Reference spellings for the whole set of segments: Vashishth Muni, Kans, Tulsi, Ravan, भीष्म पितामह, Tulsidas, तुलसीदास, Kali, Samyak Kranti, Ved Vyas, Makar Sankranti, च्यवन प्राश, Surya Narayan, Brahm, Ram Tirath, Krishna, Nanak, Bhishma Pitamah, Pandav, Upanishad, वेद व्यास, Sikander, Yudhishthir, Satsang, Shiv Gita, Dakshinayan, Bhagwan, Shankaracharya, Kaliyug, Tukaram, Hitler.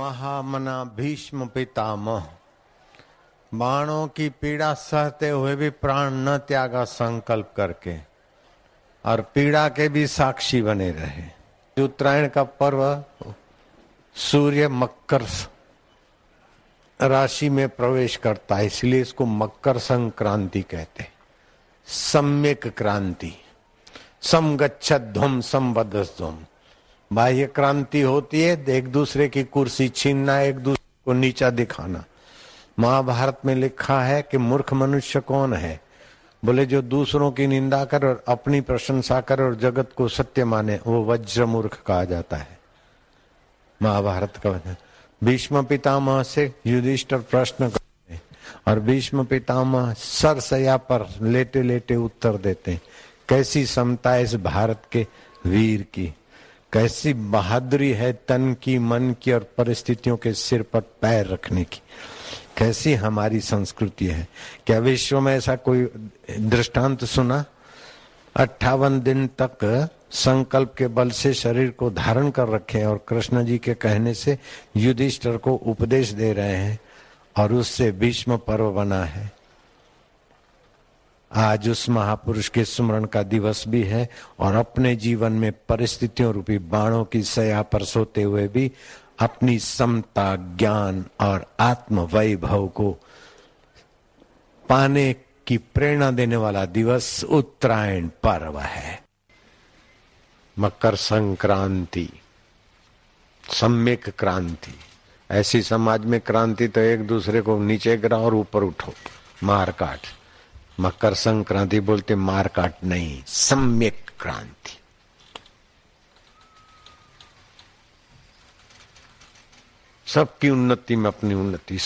महामना भीष्म पितामह, बाणों की पीड़ा सहते हुए भी प्राण न त्यागा संकल्प करके, और पीड़ा के भी साक्षी बने रहे। उत्तरायण का पर्व सूर्य मकर राशि में प्रवेश करता है, इसलिए इसको मकर संक्रांति कहते हैं। सम्यक क्रांति, समगच्छध्वम संवदध्वम। बाह्य क्रांति होती है एक दूसरे की कुर्सी छीनना, एक दूसरे को नीचा दिखाना। महाभारत में लिखा है कि मूर्ख मनुष्य कौन है? बोले जो दूसरों की निंदा कर और अपनी प्रशंसा कर और जगत को सत्य माने, वो वज्र मूर्ख कहा जाता है। महाभारत का वचन। भीष्म पितामह से युधिष्ठिर प्रश्न करते हैं और भीष्म पितामह सरसया पर लेटे लेटे उत्तर देते हैं। कैसी समता है इस भारत के वीर की, कैसी बहादुरी है तन की, मन की और परिस्थितियों के सिर पर पैर रखने की, कैसी हमारी संस्कृति है। क्या विश्व में ऐसा कोई दृष्टांत सुना? 58 दिन तक संकल्प के बल से शरीर को धारण कर रखे और कृष्ण जी के कहने से युधिष्ठिर को उपदेश दे रहे हैं, और उससे भीष्म पर्व बना है। आज उस महापुरुष के स्मरण का दिवस भी है, और अपने जीवन में परिस्थितियों रूपी बाणों की सया पर सोते हुए भी अपनी समता, ज्ञान और आत्म वैभव को पाने की प्रेरणा देने वाला दिवस उत्तरायण पर्व है। मकर संक्रांति, सम्यक क्रांति। ऐसी समाज में क्रांति तो एक दूसरे को नीचे गिराओ और ऊपर उठो, मार काट। मकर संक्रांति बोलते मार काट नहीं, सम्यक क्रांति। सबकी उन्नति में अपनी उन्नति,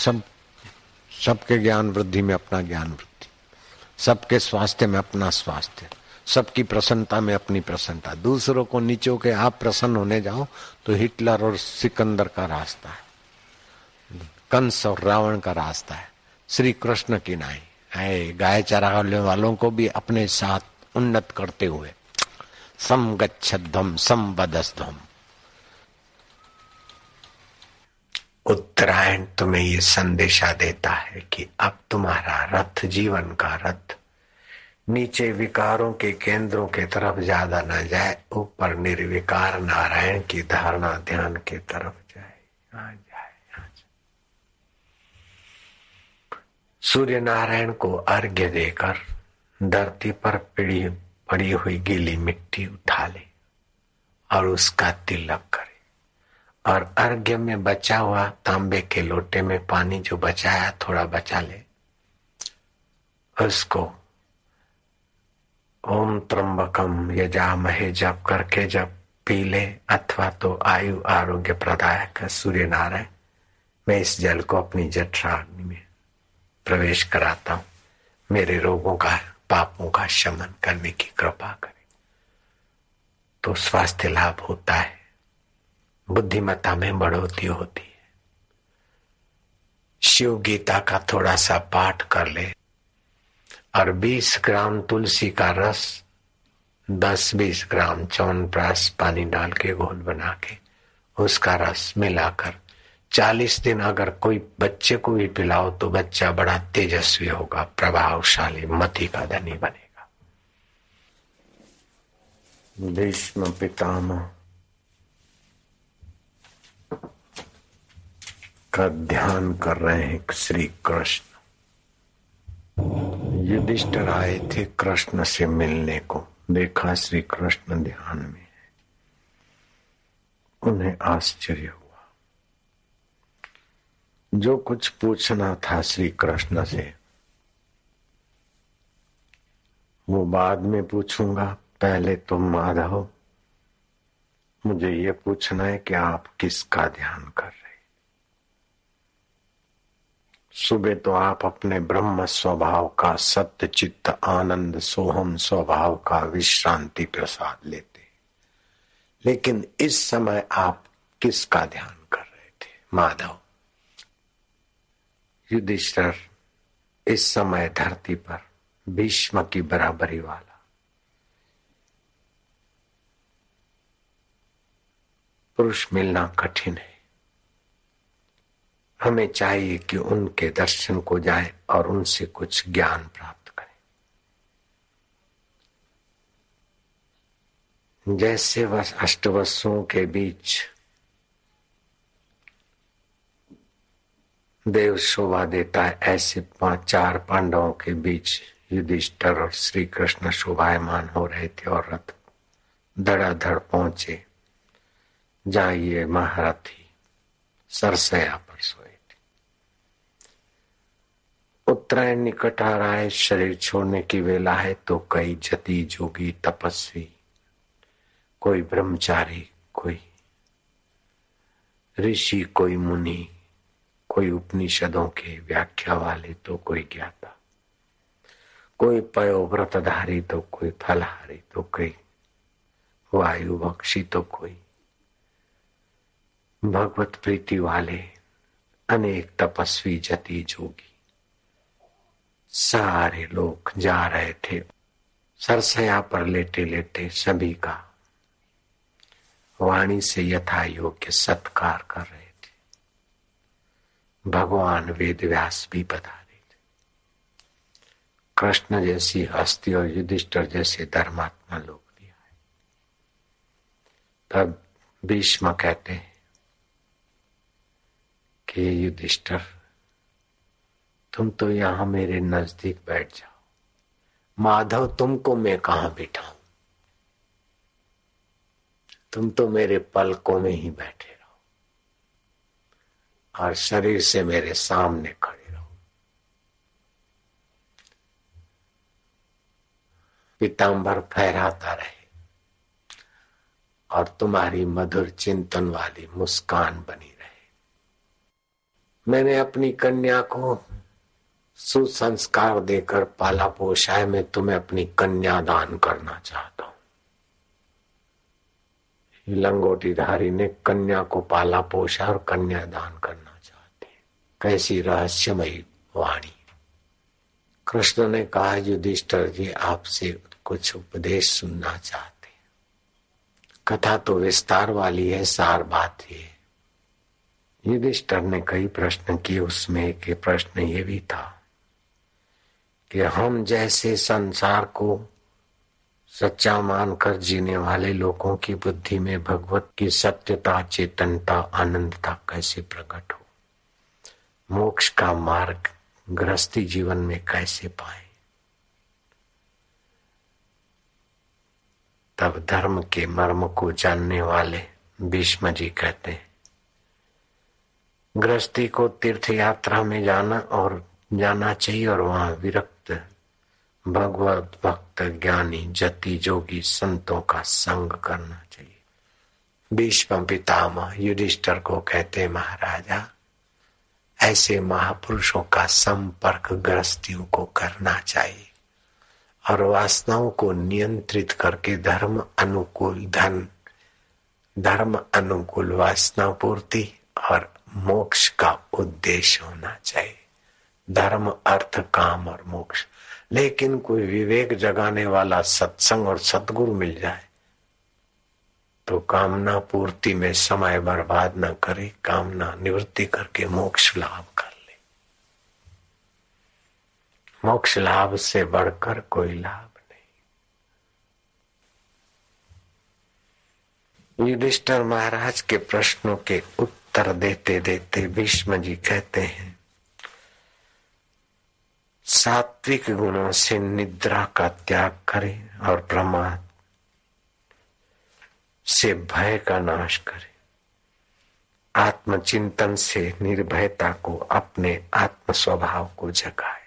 सबके ज्ञान वृद्धि में अपना ज्ञान वृद्धि, सबके स्वास्थ्य में अपना स्वास्थ्य, सबकी प्रसन्नता में अपनी प्रसन्नता। दूसरों को नीचे होकर आप प्रसन्न होने जाओ तो हिटलर और सिकंदर का रास्ता है, कंस और रावण का रास्ता है, श्री कृष्ण की नाई है। गाय चराने वालों को भी अपने साथ उन्नत करते हुए समगच्छध्वम संवदध्वम। उत्तरायण तुम्हें ये संदेशा देता है कि अब तुम्हारा रथ, जीवन का रथ, नीचे विकारों के केंद्रों के तरफ ज्यादा ना जाए, ऊपर निर्विकार नारायण की धारणा ध्यान के तरफ जाए। सूर्य नारायण को अर्घ्य देकर धरती पर पड़ी हुई गीली मिट्टी उठा ले और उसका तिलक करे, और अर्घ्य में बचा हुआ तांबे के लोटे में पानी जो बचाया, थोड़ा बचा ले, उसको ओम त्र्यंबकम यजामहे जप करके जब पी ले, अथवा तो आयु आरोग्य प्रदायक सूर्य नारायण, मैं इस जल को अपनी जठरा अग्नि में प्रवेश कराता हूँ, मेरे रोगों का, पापों का शमन करने की कृपा करे, तो स्वास्थ्य लाभ होता है, बुद्धिमत्ता में बढ़ोतरी होती है। शिव गीता का थोड़ा सा पाठ कर ले और 20 ग्राम तुलसी का रस, 10-20 ग्राम च्यवन प्राश पानी डाल के घोल बना के उसका रस मिलाकर 40 दिन अगर कोई बच्चे को भी पिलाओ तो बच्चा बड़ा तेजस्वी होगा, प्रभावशाली, मति का धनी बनेगा। भीष्म पितामह का ध्यान कर रहे हैं श्री कृष्ण। युधिष्ठिर आए थे कृष्ण से मिलने को, देखा श्री कृष्ण ध्यान में है, उन्हें आश्चर्य हुआ। जो कुछ पूछना था श्री कृष्ण से वो बाद में पूछूंगा, पहले तो माधव मुझे ये पूछना है कि आप किसका ध्यान कर रहे हैं? सुबह तो आप अपने ब्रह्म स्वभाव का, सत्य चित्त आनंद सोहम स्वभाव का विश्रांति प्रसाद लेते, लेकिन इस समय आप किसका ध्यान कर रहे थे माधव? युधिष्ठिर इस समय धरती पर भीष्म की बराबरी वाला पुरुष मिलना कठिन है, हमें चाहिए कि उनके दर्शन को जाए और उनसे कुछ ज्ञान प्राप्त करें। जैसे अष्टवसुओं के बीच देव शोभा देता है, ऐसे चार पांडवों के बीच युधिष्ठिर और श्री कृष्ण शोभायमान हो रहे थे और रथ धड़ाधड़ पहुंचे जहां ये महारथी सरसया पर सोए थे। उत्तरायण निकट आ रहा है, शरीर छोड़ने की वेला है, तो कई जति जोगी तपस्वी, कोई ब्रह्मचारी, कोई ऋषि, कोई मुनि, कोई उपनिषदों के व्याख्या वाले तो कोई ज्ञाता, कोई पयोव्रतधारी तो कोई फलहारी तो कोई वायुभक्षी तो कोई भगवत प्रीति वाले अनेक तपस्वी जति जोगी सारे लोग जा रहे थे। सरसया पर लेटे लेटे सभी का वाणी से यथा योग्य सत्कार कर रहे। भगवान वेद व्यास भी पधारे थे। कृष्ण जैसी हस्ती और युधिष्ठिर जैसे धर्मात्मा लोग भी आए। तब भीष्म कहते हैं कि युधिष्ठिर, तुम तो यहाँ मेरे नजदीक बैठ जाओ। माधव, तुमको मैं कहाँ बिठाऊं? तुम तो मेरे पलकों में ही बैठे और शरीर से मेरे सामने खड़े रहो। पीतांबर फहराता रहे और तुम्हारी मधुर चिंतन वाली मुस्कान बनी रहे। मैंने अपनी कन्या को सुसंस्कार देकर पाला पोषा है, मैं तुम्हें अपनी कन्या दान करना चाहता हूं। लंगोटीधारी ने कन्या को पाला पोषा और कन्या दान करना चाहते। कैसी रहस्यमयी वाणी। कृष्ण ने कहा, युधिष्ठिर जी, आपसे कुछ उपदेश सुनना चाहते। कथा तो विस्तार वाली है, सार बात ये। युधिष्ठिर ने कई प्रश्न किए, उसमें एक प्रश्न ये भी था कि हम जैसे संसार को सच्चा मानकर जीने वाले लोगों की बुद्धि में भगवत की सत्यता, चेतनता, आनंदता कैसे प्रकट हो? मोक्ष का मार्ग गृहस्थी जीवन में कैसे पाए? तब धर्म के मर्म को जानने वाले भीष्म जी कहते हैं, गृहस्थी को तीर्थ यात्रा में जाना चाहिए और वहां विरक्त भगवत भक्त ज्ञानी जति जोगी संतों का संग करना चाहिए। भीष्म पितामह युधिष्ठिर को कहते, महाराजा, ऐसे महापुरुषों का संपर्क गृहस्थियों को करना चाहिए और वासनाओं को नियंत्रित करके धर्म अनुकूल वासना पूर्ति और मोक्ष का उद्देश्य होना चाहिए। धर्म, अर्थ, काम और मोक्ष। लेकिन कोई विवेक जगाने वाला सत्संग और सद्गुरु मिल जाए तो कामना पूर्ति में समय बर्बाद न करे, कामना निवृत्ति करके मोक्ष लाभ कर ले। मोक्ष लाभ से बढ़कर कोई लाभ नहीं। युधिष्ठिर महाराज के प्रश्नों के उत्तर देते देते भीष्म जी कहते हैं, सात्विक गुणों से निद्रा का त्याग करें और प्रमाद से भय का नाश करें। आत्मचिंतन से निर्भयता को, अपने आत्म स्वभाव को जगाए।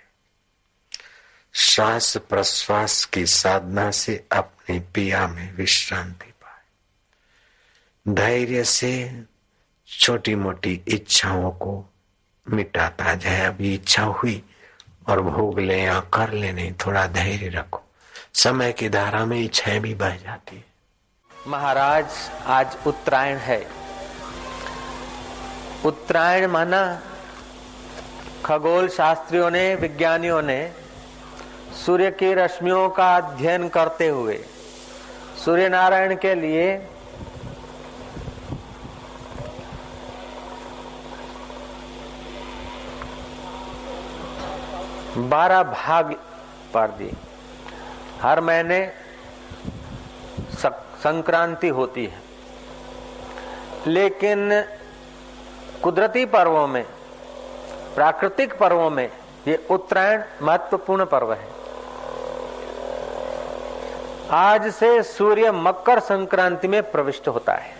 श्वास प्रश्वास की साधना से अपने पिया में विश्रांति पाए। धैर्य से छोटी मोटी इच्छाओं को मिटाता जाए। अभी इच्छा हुई और भोग ले या कर लेने, थोड़ा धैर्य रखो। समय की धारा में इच्छाएं भी बह जाती है। महाराज, आज उत्तरायण है। उत्तरायण माना खगोल शास्त्रियों ने, विज्ञानियों ने सूर्य की रश्मियों का अध्ययन करते हुए सूर्य नारायण के लिए 12 भाग पार दिए। हर महीने संक्रांति होती है, लेकिन कुदरती पर्वों में, प्राकृतिक पर्वों में ये उत्तरायण महत्वपूर्ण पर्व है। आज से सूर्य मकर संक्रांति में प्रविष्ट होता है,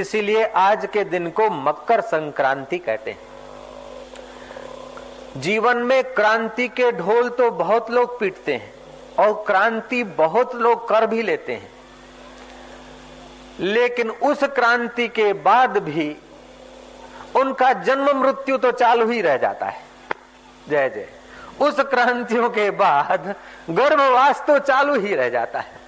इसीलिए आज के दिन को मकर संक्रांति कहते हैं। जीवन में क्रांति के ढोल तो बहुत लोग पीटते हैं और क्रांति बहुत लोग कर भी लेते हैं, लेकिन उस क्रांति के बाद भी उनका जन्म मृत्यु तो चालू ही रह जाता है। जय जय। उस क्रांतियों के बाद गर्भवास तो चालू ही रह जाता है।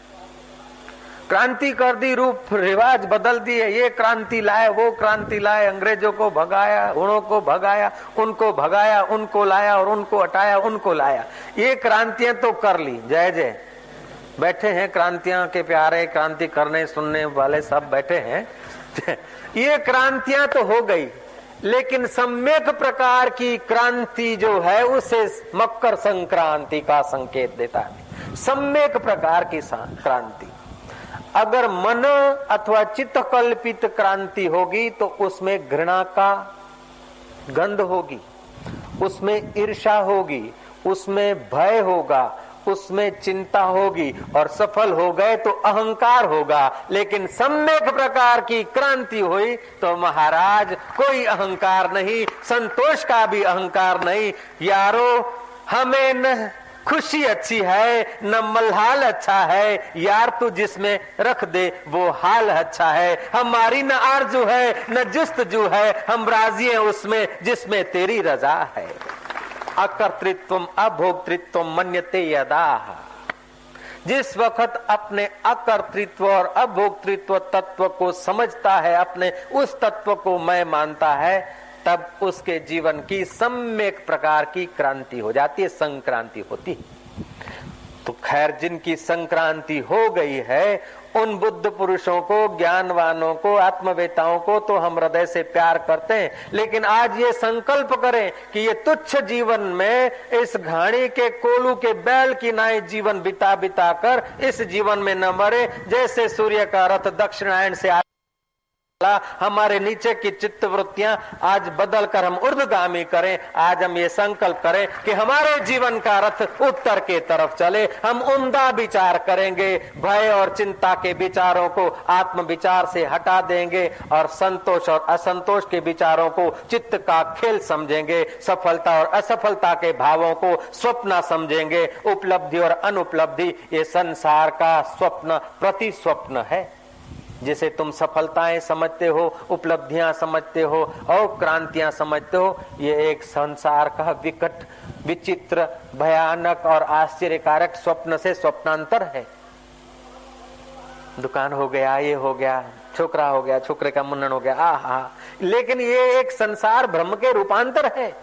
क्रांति कर दी, रूप रिवाज बदल दिए, ये क्रांति लाए, वो क्रांति लाए, अंग्रेजों को भगाया, उड़ों को भगाया, उनको भगाया, उनको लाया और उनको हटाया, उनको लाया। ये क्रांतियां तो कर ली। जय जय। बैठे हैं क्रांतियां के प्यारे, क्रांति करने सुनने वाले सब बैठे हैं। ये क्रांतियां तो हो गई, लेकिन सम्यक प्रकार की क्रांति जो है उसे मकर संक्रांति का संकेत देता है। सम्यक प्रकार की क्रांति, अगर मन अथवा चित्त कल्पित क्रांति होगी तो उसमें घृणा का गंध होगी, उसमें ईर्ष्या होगी, उसमें भय होगा, उसमें चिंता होगी और सफल हो गए तो अहंकार होगा। लेकिन सम्यक प्रकार की क्रांति हुई तो महाराज कोई अहंकार नहीं, संतोष का भी अहंकार नहीं। यारो, हमें न खुशी अच्छी है न मलहाल अच्छा है, यार तू जिसमें रख दे वो हाल अच्छा है। हमारी न आरजू है न जुस्तजू है, हम राजी हैं उसमें जिसमें तेरी रजा है। अकर्तृत्वम अभोक्तृत्वम मन्यते यदा। जिस वक्त अपने अकर्तृत्व और अभोक्तृत्व तत्व को समझता है, अपने उस तत्व को मैं मानता है, तब उसके जीवन की सम्यक प्रकार की क्रांति हो जाती है, संक्रांति होती है। तो खैर, जिनकी संक्रांति हो गई है उन बुद्ध पुरुषों को, ज्ञानवानों को, आत्मवेताओं को तो हम हृदय से प्यार करते हैं। लेकिन आज ये संकल्प करें कि ये तुच्छ जीवन में इस घाणी के कोलू के बैल की नाई जीवन बिता बिता कर इस जीवन में न मरे। जैसे सूर्य का रथ दक्षिणायन से हमारे नीचे की चित्त वृत्तियां आज बदल कर हम ऊर्ध्वगामी करें। आज हम ये संकल्प करें कि हमारे जीवन का रथ उत्तर के तरफ चले। हम उम्दा विचार करेंगे, भय और चिंता के विचारों को आत्म विचार से हटा देंगे और संतोष और असंतोष के विचारों को चित्त का खेल समझेंगे, सफलता और असफलता के भावों को स्वप्न समझेंगे। उपलब्धि और अनुपलब्धि ये संसार का स्वप्न प्रति स्वप्न है, जिसे तुम सफलताएं समझते हो, उपलब्धियां समझते हो और क्रांतियां समझते हो। ये एक संसार का विकट, विचित्र, भयानक और आश्चर्यकारक स्वप्न से स्वप्नांतर है। दुकान हो गया, ये हो गया, छोकरा हो गया, छोकरे का मुन्नन हो गया, आहा। लेकिन ये एक संसार भ्रम के रूपांतर है।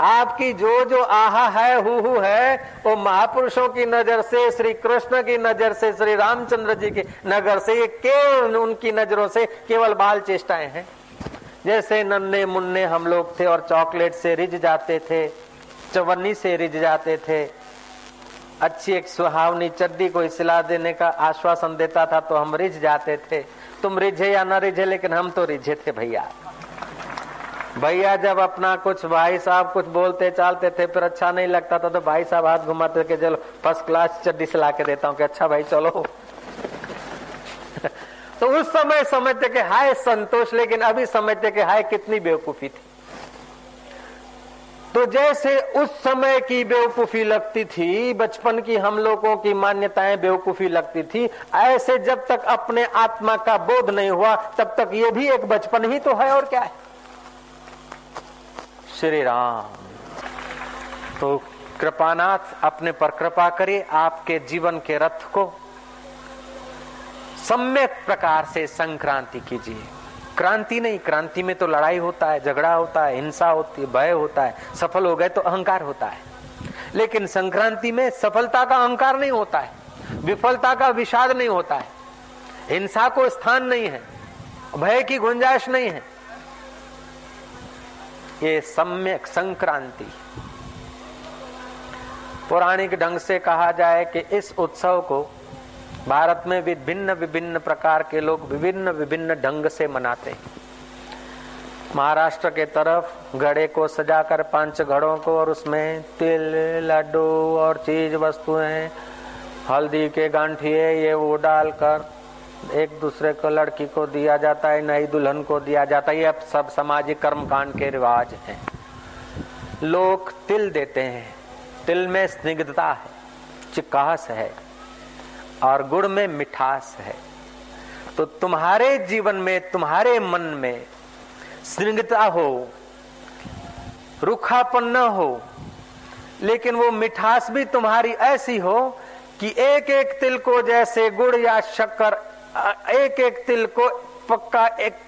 आपकी जो जो आहा है, हु है, वो महापुरुषों की नजर से, श्री कृष्ण की नजर से, श्री रामचंद्र जी की नजर से, ये केवल उनकी नजरों से केवल बाल चेष्टाएं हैं। जैसे नन्हे मुन्ने हम लोग थे और चॉकलेट से रिझ जाते थे, चवन्नी से रिझ जाते थे। अच्छी एक सुहावनी चड्डी कोई सिला देने का आश्वासन देता था तो हम रिझ जाते थे। तुम रिझे या न रिझे, लेकिन हम तो रिझे थे भैया। भैया जब अपना कुछ भाई साहब कुछ बोलते चालते थे, फिर अच्छा नहीं लगता था तो भाई साहब हाथ घुमाते के चलो फर्स्ट क्लास चड्डी से ला के देता हूँ कि अच्छा भाई चलो। तो उस समय समझते कि हाय संतोष, लेकिन अभी समझते कि हाय कितनी बेवकूफी थी। तो जैसे उस समय की बेवकूफी लगती थी, बचपन की हम लोगों की मान्यताएं बेवकूफी लगती थी, ऐसे जब तक अपने आत्मा का बोध नहीं हुआ तब तक ये भी एक बचपन ही तो है और क्या है। श्री राम। तो कृपानाथ अपने पर कृपा करिए, आपके जीवन के रथ को सम्यक प्रकार से संक्रांति कीजिए। क्रांति नहीं, क्रांति में तो लड़ाई होता है, झगड़ा होता है, हिंसा होती है, भय होता है, सफल हो गए तो अहंकार होता है। लेकिन संक्रांति में सफलता का अहंकार नहीं होता है, विफलता का विषाद नहीं होता है, हिंसा को स्थान नहीं है, भय की गुंजाइश नहीं है। ये सम्यक संक्रांति पौराणिक ढंग से कहा जाए कि इस उत्सव को भारत में विभिन्न विभिन्न प्रकार के लोग विभिन्न विभिन्न ढंग से मनाते हैं। महाराष्ट्र के तरफ घड़े को सजाकर 5 घड़ों को और उसमें तिल, लड्डू और चीज वस्तुएं, हल्दी के गांठिए ये वो डालकर एक दूसरे को लड़की को दिया जाता है, नई दुल्हन को दिया जाता है। ये अब सब सामाजिक कर्मकांड के रिवाज हैं। लोग तिल देते हैं, तिल में स्निग्धता है, चिकास है और गुड़ में मिठास है। तो तुम्हारे जीवन में, तुम्हारे मन में स्निग्धता हो, रूखापन न हो, लेकिन वो मिठास भी तुम्हारी ऐसी हो कि एक एक तिल को जैसे गुड़ या शक्कर, एक एक तिल को पक्का एक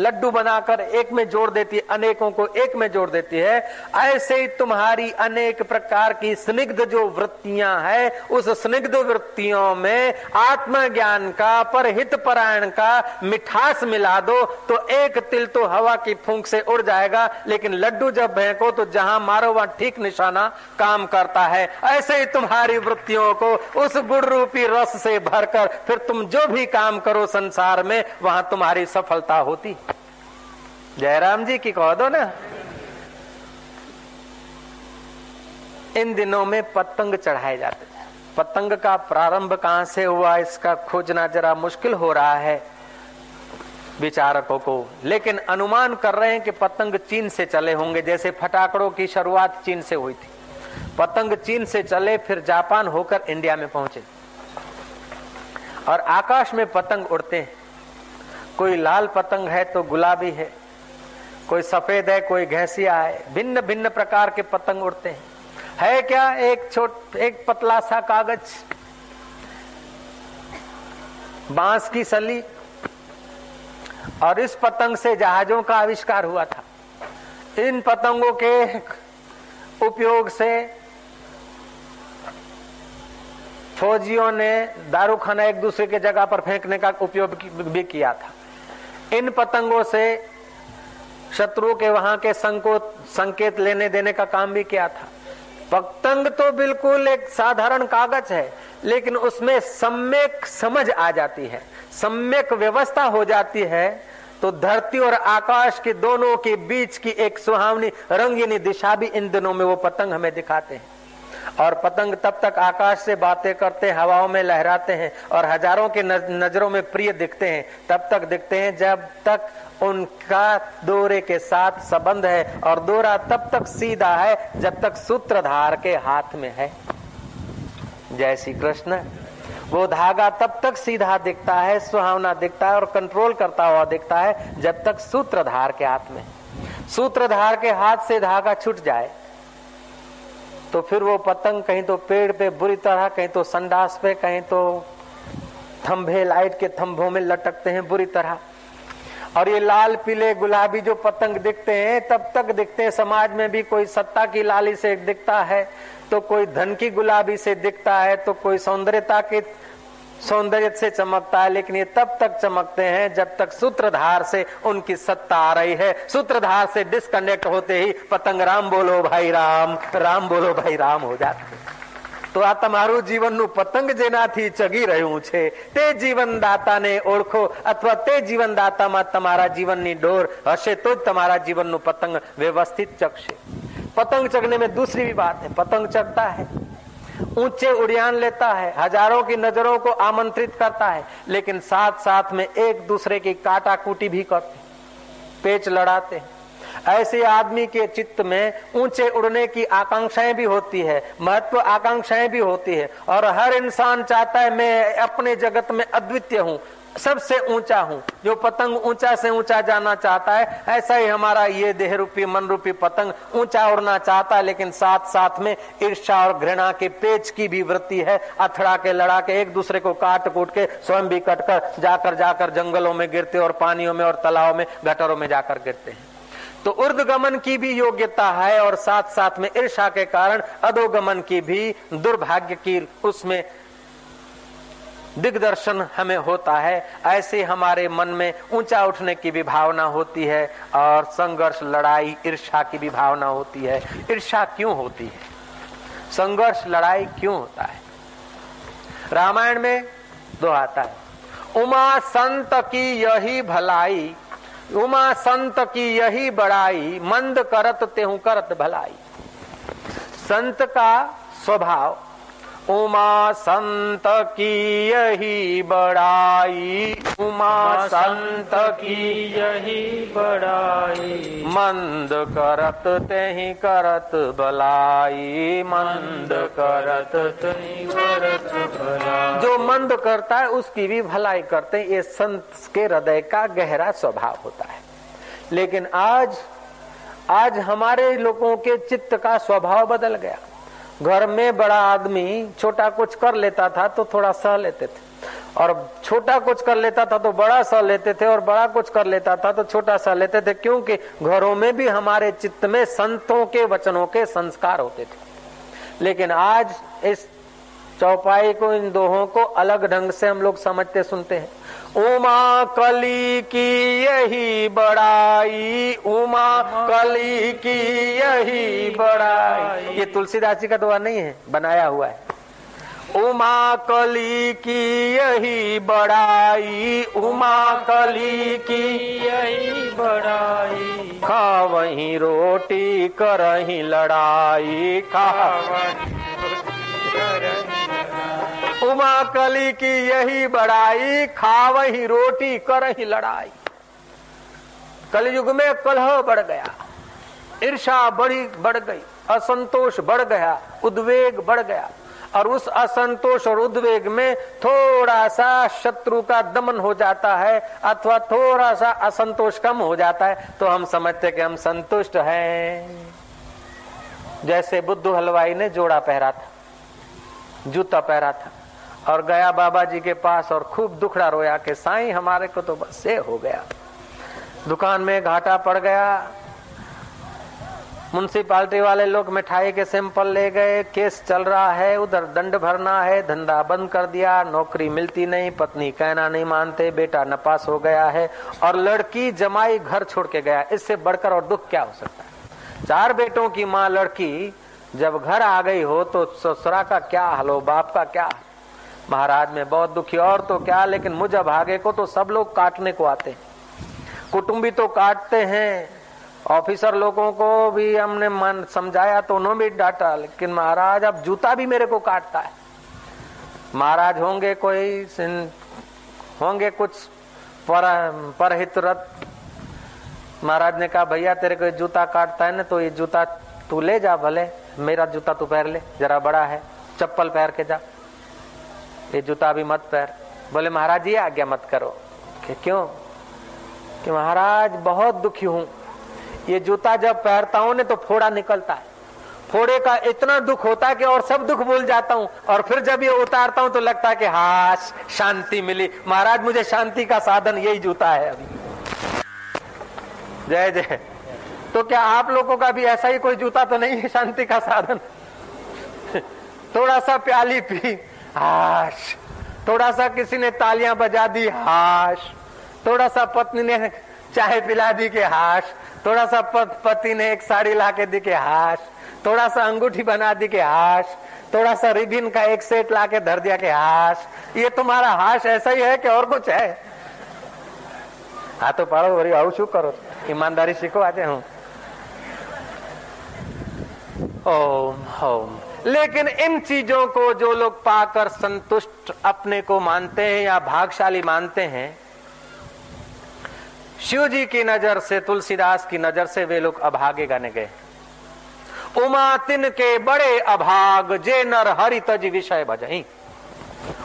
लड्डू बनाकर एक में जोड़ देती है, अनेकों को एक में जोड़ देती है। ऐसे ही तुम्हारी अनेक प्रकार की स्निग्ध जो वृत्तियां है, उस स्निग्ध वृत्तियों में आत्मज्ञान का, परहित परायण का मिठास मिला दो तो एक तिल तो हवा की फूंक से उड़ जाएगा, लेकिन लड्डू जब फेंको तो जहां मारो वहां ठीक निशाना काम करता है। ऐसे ही तुम्हारी वृत्तियों को उस गुड़ रूपी रस से भरकर फिर तुम जो भी काम करो संसार में, वहां तुम्हारी सफलता होती। जयराम जी की कह दो ना। इन दिनों में पतंग चढ़ाए जाते हैं। पतंग का प्रारंभ कहां से हुआ, इसका खोजना जरा मुश्किल हो रहा है विचारकों को, लेकिन अनुमान कर रहे हैं कि पतंग चीन से चले होंगे। जैसे फटाकड़ों की शुरुआत चीन से हुई थी, पतंग चीन से चले, फिर जापान होकर इंडिया में पहुंचे और आकाश में पतंग उड़ते हैं। कोई लाल पतंग है तो गुलाबी है, कोई सफेद है, कोई घैसिया है, भिन्न भिन्न प्रकार के पतंग उड़ते हैं। है क्या, एक पतला सा कागज, बांस की सली, और इस पतंग से जहाजों का आविष्कार हुआ था। इन पतंगों के उपयोग से फौजियों ने दारूखाना एक दूसरे के जगह पर फेंकने का उपयोग भी किया था। इन पतंगों से शत्रु के वहां के संकेत लेने देने का काम भी किया था। पतंग तो बिल्कुल एक साधारण कागज है, लेकिन उसमें सम्यक समझ आ जाती है, सम्यक व्यवस्था हो जाती है तो धरती और आकाश के दोनों के बीच की एक सुहावनी रंगीनी दिशा भी इन दिनों में वो पतंग हमें दिखाते हैं। और पतंग तब तक आकाश से बातें करते, हवाओं में लहराते हैं और हजारों के नजरों में प्रिय दिखते हैं, तब तक दिखते हैं जब तक उनका दोरे के साथ संबंध है। और दोरा तब तक सीधा है जब तक सूत्रधार के हाथ में है। जय श्री कृष्ण। वो धागा तब तक सीधा दिखता है, सुहावना दिखता है और कंट्रोल करता हुआ दिखता है जब तक सूत्रधार के हाथ में। सूत्रधार के हाथ से धागा छूट जाए तो फिर वो पतंग कहीं तो पेड़ पे बुरी तरह, कहीं तो संडास पे, कहीं तो थंभे, लाइट के थंभों में लटकते हैं बुरी तरह। और ये लाल, पीले, गुलाबी जो पतंग दिखते हैं तब तक दिखते हैं। समाज में भी कोई सत्ता की लाली से दिखता है, तो कोई धन की गुलाबी से दिखता है, तो कोई सौंदर्यता के सौंदर्य से चमकता है। लेकिन ये तब तक चमकते हैं जब तक सूत्रधार से उनकी सत्ता आ रही है। सूत्रधार से डिस्कनेक्ट होते ही पतंग राम बोलो भाई राम, राम बोलो भाई राम हो जाते हैं। तो आ તમારું જીવનનું પતંગ જેનાથી ચગી રહ્યું છે તે જીવનદાતાને ઓળખો, અથવા તે જીવનદાતામાં તમારા જીવનની ડોર હશે તો જ તમારા જીવનનું પતંગ વ્યવસ્થિત ચગશે। પતંગ ચગને में दूसरी भी बात है। पतंग चगता है, ऊंचे उड़ान लेता है, हजारों की नजरों को आमंत्रित करता है, लेकिन साथ साथ में एक दूसरे की काटाकूटी भी करते, पेच लड़ाते हैं। ऐसे आदमी के चित्त में ऊंचे उड़ने की आकांक्षाएं भी होती है, महत्व आकांक्षाएं भी होती है। और हर इंसान चाहता है मैं अपने जगत में अद्वितीय हूँ, सबसे ऊंचा हूँ। जो पतंग ऊंचा से ऊंचा जाना चाहता है, ऐसा ही हमारा ये देह रूपी, मन रूपी पतंग ऊंचा उड़ना चाहता है, लेकिन साथ साथ में ईर्ष्या और घृणा के पेच की भी वृत्ति है। अथड़ा के, लड़ा के, एक दूसरे को काट कूट के स्वयं भी कटकर जाकर जंगलों में गिरते और पानियों में और तालाबों में, गटरों में जाकर गिरते हैं। तो ऊर्ध्वगमन की भी योग्यता है और साथ साथ में ईर्ष्या के कारण अधोगमन की भी, दुर्भाग्य की उसमें दिग्दर्शन हमें होता है। ऐसे हमारे मन में ऊंचा उठने की भी भावना होती है और संघर्ष, लड़ाई, ईर्ष्या की भी भावना होती है। ईर्ष्या क्यों होती है? संघर्ष लड़ाई क्यों होता है? रामायण में दोहराता है, उमा संत की यही भलाई, उमा संत की यही बड़ाई, मंद करत तेहु करत भलाई। संत का स्वभाव, उमा संत की यही बड़ाई, उमा संत की यही बड़ाई, मंद करत तेहि करत भलाई, मंद करत तेहि करत भलाई। जो मंद करता है उसकी भी भलाई करते हैं, ये संत के हृदय का गहरा स्वभाव होता है। लेकिन आज हमारे लोगों के चित्त का स्वभाव बदल गया। घर में बड़ा आदमी छोटा कुछ कर लेता था तो थोड़ा सह लेते थे, और छोटा कुछ कर लेता था तो बड़ा सह लेते थे, और बड़ा कुछ कर लेता था तो छोटा सह लेते थे, क्योंकि घरों में भी हमारे चित्त में संतों के वचनों के संस्कार होते थे। लेकिन आज इस चौपाई को, इन दोहों को अलग ढंग से हम लोग समझते सुनते हैं। उमा कली की यही बड़ाई, उमा कली की यही बड़ाई। ये तुलसीदास जी का दोहा नहीं है, बनाया हुआ है। उमा कली की यही बड़ाई, उमा कली की यही बड़ाई, खा वही रोटी करही लड़ाई, खा उमा कली की यही बड़ाई, खावही रोटी करही लड़ाई। कलयुग में कलह बढ़ गया, ईर्ष्या बढ़ गई, असंतोष बढ़ गया, उद्वेग बढ़ गया, और उस असंतोष और उद्वेग में थोड़ा सा शत्रु का दमन हो जाता है, अथवा थोड़ा सा असंतोष कम हो जाता है तो हम समझते कि हम संतुष्ट हैं। जैसे बुद्धू हलवाई ने जोड़ा पहरा था, जूता पहरा था, और गया बाबा जी के पास और खूब दुखड़ा रोया कि साईं हमारे को तो बस ये हो गया, दुकान में घाटा पड़ गया, म्युनिसिपालिटी वाले लोग मिठाई के सैंपल ले गए, केस चल रहा है, उधर दंड भरना है, धंधा बंद कर दिया, नौकरी मिलती नहीं, पत्नी कहना नहीं मानते, बेटा नपास हो गया है, और लड़की जमाई घर छोड़ के गया। इससे बढ़कर और दुख क्या हो सकता है? चार बेटों की माँ लड़की जब घर आ गई हो तो ससुरा का क्या हाल हो, बाप का क्या? महाराज में बहुत दुखी, और तो क्या, लेकिन मुझे भागे को तो सब लोग काटने को आते हैं, कुटुंबी तो काटते हैं, ऑफिसर लोगों को भी हमने मन समझाया तो उन्होंने भी डांटा, लेकिन महाराज अब जूता भी मेरे को काटता है। महाराज होंगे कोई होंगे कुछ परहितरत। महाराज ने कहा भैया तेरे को जूता काटता है ना, तो ये जूता तू ले जा, भले मेरा जूता तू पहन ले, जरा बड़ा है, चप्पल पहन के जा, ये जूता भी मत पैर। बोले महाराज ये आज्ञा मत करो। कि क्यों? कि महाराज बहुत दुखी हूँ, ये जूता जब पहनता हूँ तो फोड़ा निकलता है, फोड़े का इतना दुख होता है कि और सब दुख भूल जाता हूँ, और फिर जब ये उतारता हूँ तो लगता है कि हाँ शांति मिली। महाराज मुझे शांति का साधन यही जूता है अभी। जय जय। तो क्या आप लोगों का भी ऐसा ही कोई जूता तो नहीं है शांति का साधन? थोड़ा सा प्याली पी, हाश। थोड़ा सा किसी ने तालियां बजा दी, हाश। थोड़ा सा पत्नी ने चाय पिला दी के हाश। थोड़ा सा पति ने एक साड़ी लाके दी के हाश। थोड़ा सा अंगूठी बना दी के हाश। थोड़ा सा रिबिन का एक सेट लाके धर दिया के हाश। ये तुम्हारा हाश ऐसा ही है कि और कुछ है? हाँ तो पढ़ो वरी आओ, शू करो, ईमानदारी सीखो। आते हूँ ओम ओम। लेकिन इन चीजों को जो लोग पाकर संतुष्ट अपने को मानते हैं या भाग्यशाली मानते हैं, शिव जी की नजर से, तुलसीदास की नजर से वे लोग अभागे गाने गए। उमा तिन के बड़े अभाग, जे नर हरि तज विषय भजई।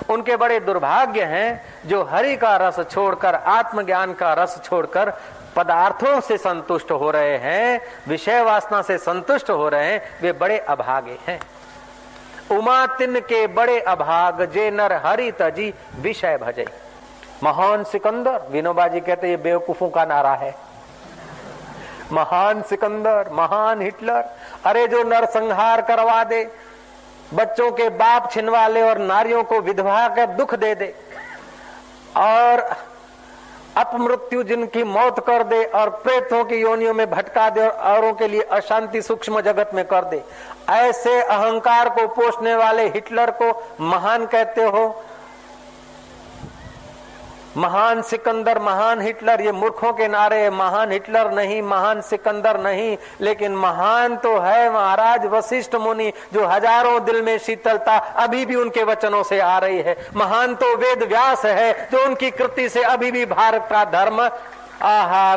उनके बड़े दुर्भाग्य हैं जो हरि का रस छोड़कर, आत्मज्ञान का रस छोड़कर पदार्थों से संतुष्ट हो रहे हैं, विषय वासना से संतुष्ट हो रहे हैं, वे बड़े अभागे हैं। उमा तिन के बड़े अभाग, जे नर हरि तजी विषय भजे। महान सिकंदर, विनोबा जी कहते ये बेवकूफों का नारा है। महान सिकंदर, महान हिटलर, अरे जो नरसंहार करवा दे, बच्चों के बाप छिनवा ले, और नारियों को विधवा कर दुख दे दे, और अपमृत्यु जिनकी मौत कर दे और प्रेतों की योनियों में भटका दे और औरों के लिए अशांति सूक्ष्म जगत में कर दे। ऐसे अहंकार को पोषने वाले हिटलर को महान कहते हो, महान सिकंदर, महान हिटलर, ये मूर्खों के नारे। महान हिटलर नहीं, महान सिकंदर नहीं, लेकिन महान तो है महाराज वशिष्ठ मुनि, जो हजारों दिल में शीतलता अभी भी उनके वचनों से आ रही है। महान तो वेद व्यास है, जो उनकी कृति से अभी भी भारत का धर्म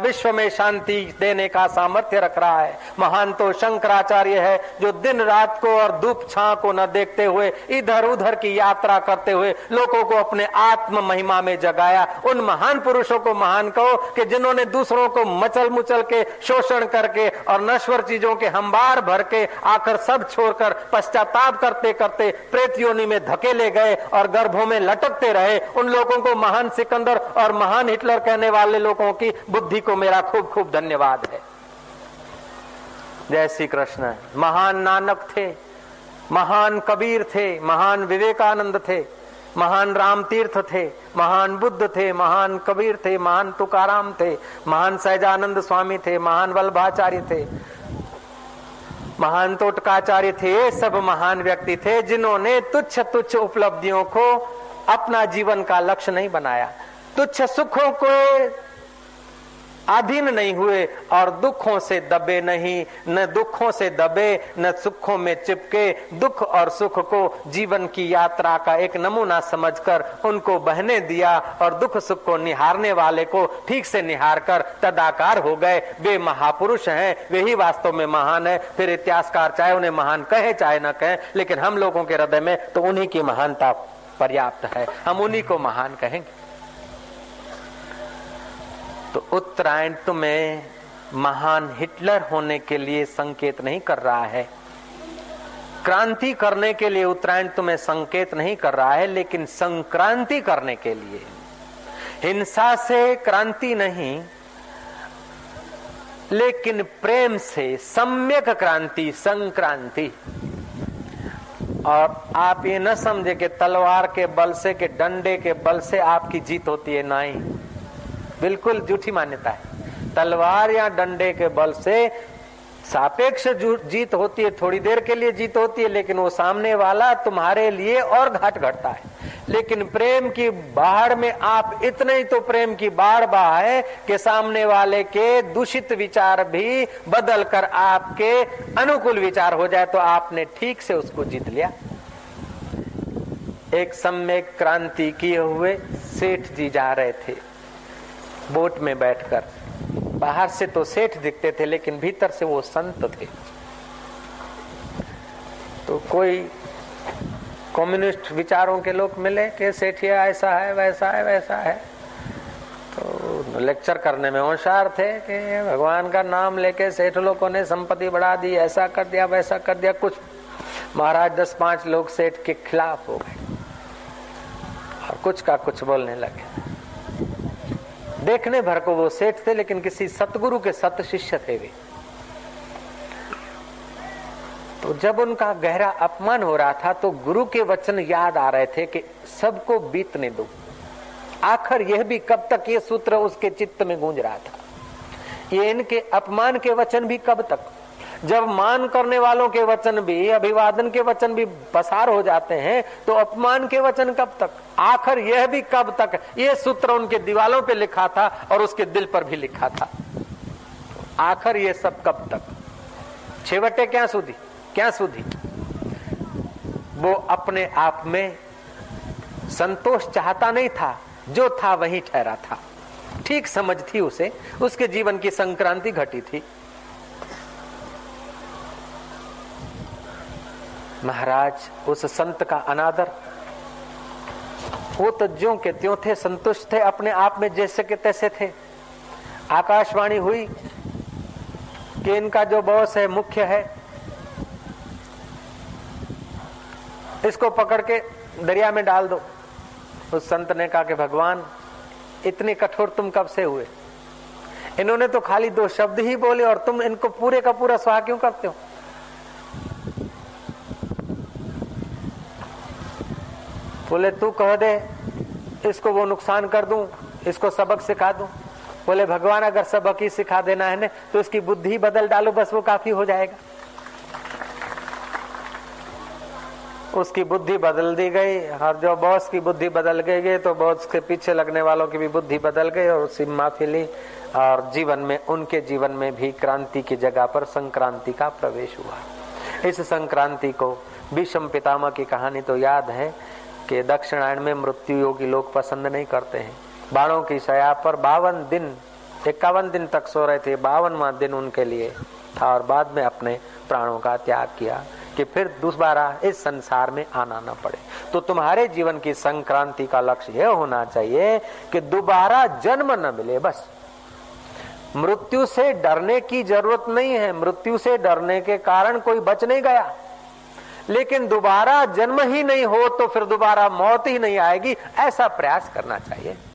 विश्व में शांति देने का सामर्थ्य रख रहा है। महान तो शंकराचार्य है, जो दिन रात को और धूप छां को न देखते हुए इधर उधर की यात्रा करते हुए लोगों को अपने आत्म महिमा में जगाया। उन महान पुरुषों को महान कहो कि जिन्होंने दूसरों को मचल मुचल के, शोषण करके और नश्वर चीजों के हंबार भर के आकर सब छोड़कर पश्चाताप करते करते प्रेत योनि में धकेले गए और गर्भों में लटकते रहे। उन लोगों को महान सिकंदर और महान हिटलर कहने वाले लोगों की बुद्धि को मेरा खूब खूब धन्यवाद है। जय श्री कृष्ण। महान नानक थे, महान कबीर थे, महान विवेकानंद थे, महान राम तीर्थ थे, महान बुद्ध थे, महान कबीर थे, महान तुकाराम थे, महान सहजानंद स्वामी थे, महान वल्लभाचार्य थे, महान टोटकाचार्य थे। ये सब महान व्यक्ति थे जिन्होंने तुच्छ तुच्छ उपलब्धियों को अपना जीवन का लक्ष्य नहीं बनाया, तुच्छ सुखों को अधीन नहीं हुए और दुखों से दबे नहीं, न दुखों से दबे न सुखों में चिपके। दुख और सुख को जीवन की यात्रा का एक नमूना समझकर उनको बहने दिया और दुख सुख को निहारने वाले को ठीक से निहार कर तदाकार हो गए। वे महापुरुष हैं, वे ही वास्तव में महान है। फिर इतिहासकार चाहे उन्हें महान कहे चाहे न कहे, लेकिन हम लोगों के हृदय में तो उन्हीं की महानता पर्याप्त है, हम उन्हीं को महान कहेंगे। तो उत्तरायण तुम्हें महान हिटलर होने के लिए संकेत नहीं कर रहा है, क्रांति करने के लिए उत्तरायण तुम्हें संकेत नहीं कर रहा है, लेकिन संक्रांति करने के लिए। हिंसा से क्रांति नहीं, लेकिन प्रेम से सम्यक क्रांति, संक्रांति। और आप ये न समझे कि तलवार के बल से, के डंडे के बल से आपकी जीत होती है, नहीं, बिल्कुल झूठी मान्यता है। तलवार या डंडे के बल से सापेक्ष जीत होती है, थोड़ी देर के लिए जीत होती है, लेकिन वो सामने वाला तुम्हारे लिए और घाट घटता है। लेकिन प्रेम की बाढ़ में आप इतने ही तो प्रेम की बाढ़ बहाए कि सामने वाले के दूषित विचार भी बदल कर आपके अनुकूल विचार हो जाए, तो आपने ठीक से उसको जीत लिया। एक सम्यक क्रांति किए हुए सेठ जी जा रहे थे बोट में बैठकर। बाहर से तो सेठ दिखते थे, लेकिन भीतर से वो संत थे। तो कोई कम्युनिस्ट विचारों के लोग मिले कि सेठिया ऐसा है वैसा है वैसा है, तो लेक्चर करने में होशियार थे कि भगवान का नाम लेके सेठ लोगों ने संपत्ति बढ़ा दी, ऐसा कर दिया वैसा कर दिया। कुछ महाराज 10-5 लोग सेठ के खिलाफ हो गए और कुछ का कुछ बोलने लगे। देखने भर को वो सेठ थे, लेकिन किसी सतगुरु के सत शिष्य थे वे। तो जब उनका गहरा अपमान हो रहा था तो गुरु के वचन याद आ रहे थे कि सबको बीतने दो। आखिर यह भी कब तक, ये सूत्र उसके चित्त में गूंज रहा था। ये इनके अपमान के वचन भी कब तक, जब मान करने वालों के वचन भी, अभिवादन के वचन भी पसार हो जाते हैं, तो अपमान के वचन कब तक, आखिर यह भी कब तक। ये सूत्र उनके दीवालों पे लिखा था और उसके दिल पर भी लिखा था। आखिर ये सब कब तक, छेवटे क्या सुधी, क्या सुधी। वो अपने आप में संतोष चाहता नहीं था, जो था वही ठहरा था। ठीक समझ थी उसे, उसके जीवन की संक्रांति घटी थी। महाराज उस संत का अनादर, वो तो ज्यों के त्यों थे, संतुष्ट थे अपने आप में, जैसे के तैसे थे। आकाशवाणी हुई कि इनका जो बॉस है, मुख्य है, इसको पकड़ के दरिया में डाल दो। उस संत ने कहा कि भगवान इतने कठोर तुम कब से हुए, इन्होंने तो खाली 2 शब्द ही बोले और तुम इनको पूरे का पूरा स्वाहा क्यों करते हो। बोले तू कह दे इसको, वो नुकसान कर दूं, इसको सबक सिखा दूं। बोले भगवान अगर सबक ही सिखा देना है ना तो इसकी बुद्धि बदल डालो, बस वो काफी हो जाएगा। उसकी बुद्धि बदल दी गई और जो बॉस की बुद्धि बदल गई तो बॉस के पीछे लगने वालों की भी बुद्धि बदल गई और उसकी माफी ली और जीवन में, उनके जीवन में भी क्रांति की जगह पर संक्रांति का प्रवेश हुआ। इस संक्रांति को भीष्म पितामह की कहानी तो याद है कि दक्षिणायन में मृत्यु योगी लोग पसंद नहीं करते हैं। बाणों की सया पर 51 दिन तक सो रहे थे, 52वां दिन उनके लिए था और बाद में अपने प्राणों का त्याग किया कि फिर दोबारा इस संसार में आना न पड़े। तो तुम्हारे जीवन की संक्रांति का लक्ष्य यह होना चाहिए कि दोबारा जन्म न मिले। बस मृत्यु से डरने की जरूरत नहीं है, मृत्यु से डरने के कारण कोई बच नहीं गया, लेकिन दोबारा जन्म ही नहीं हो तो फिर दोबारा मौत ही नहीं आएगी, ऐसा प्रयास करना चाहिए।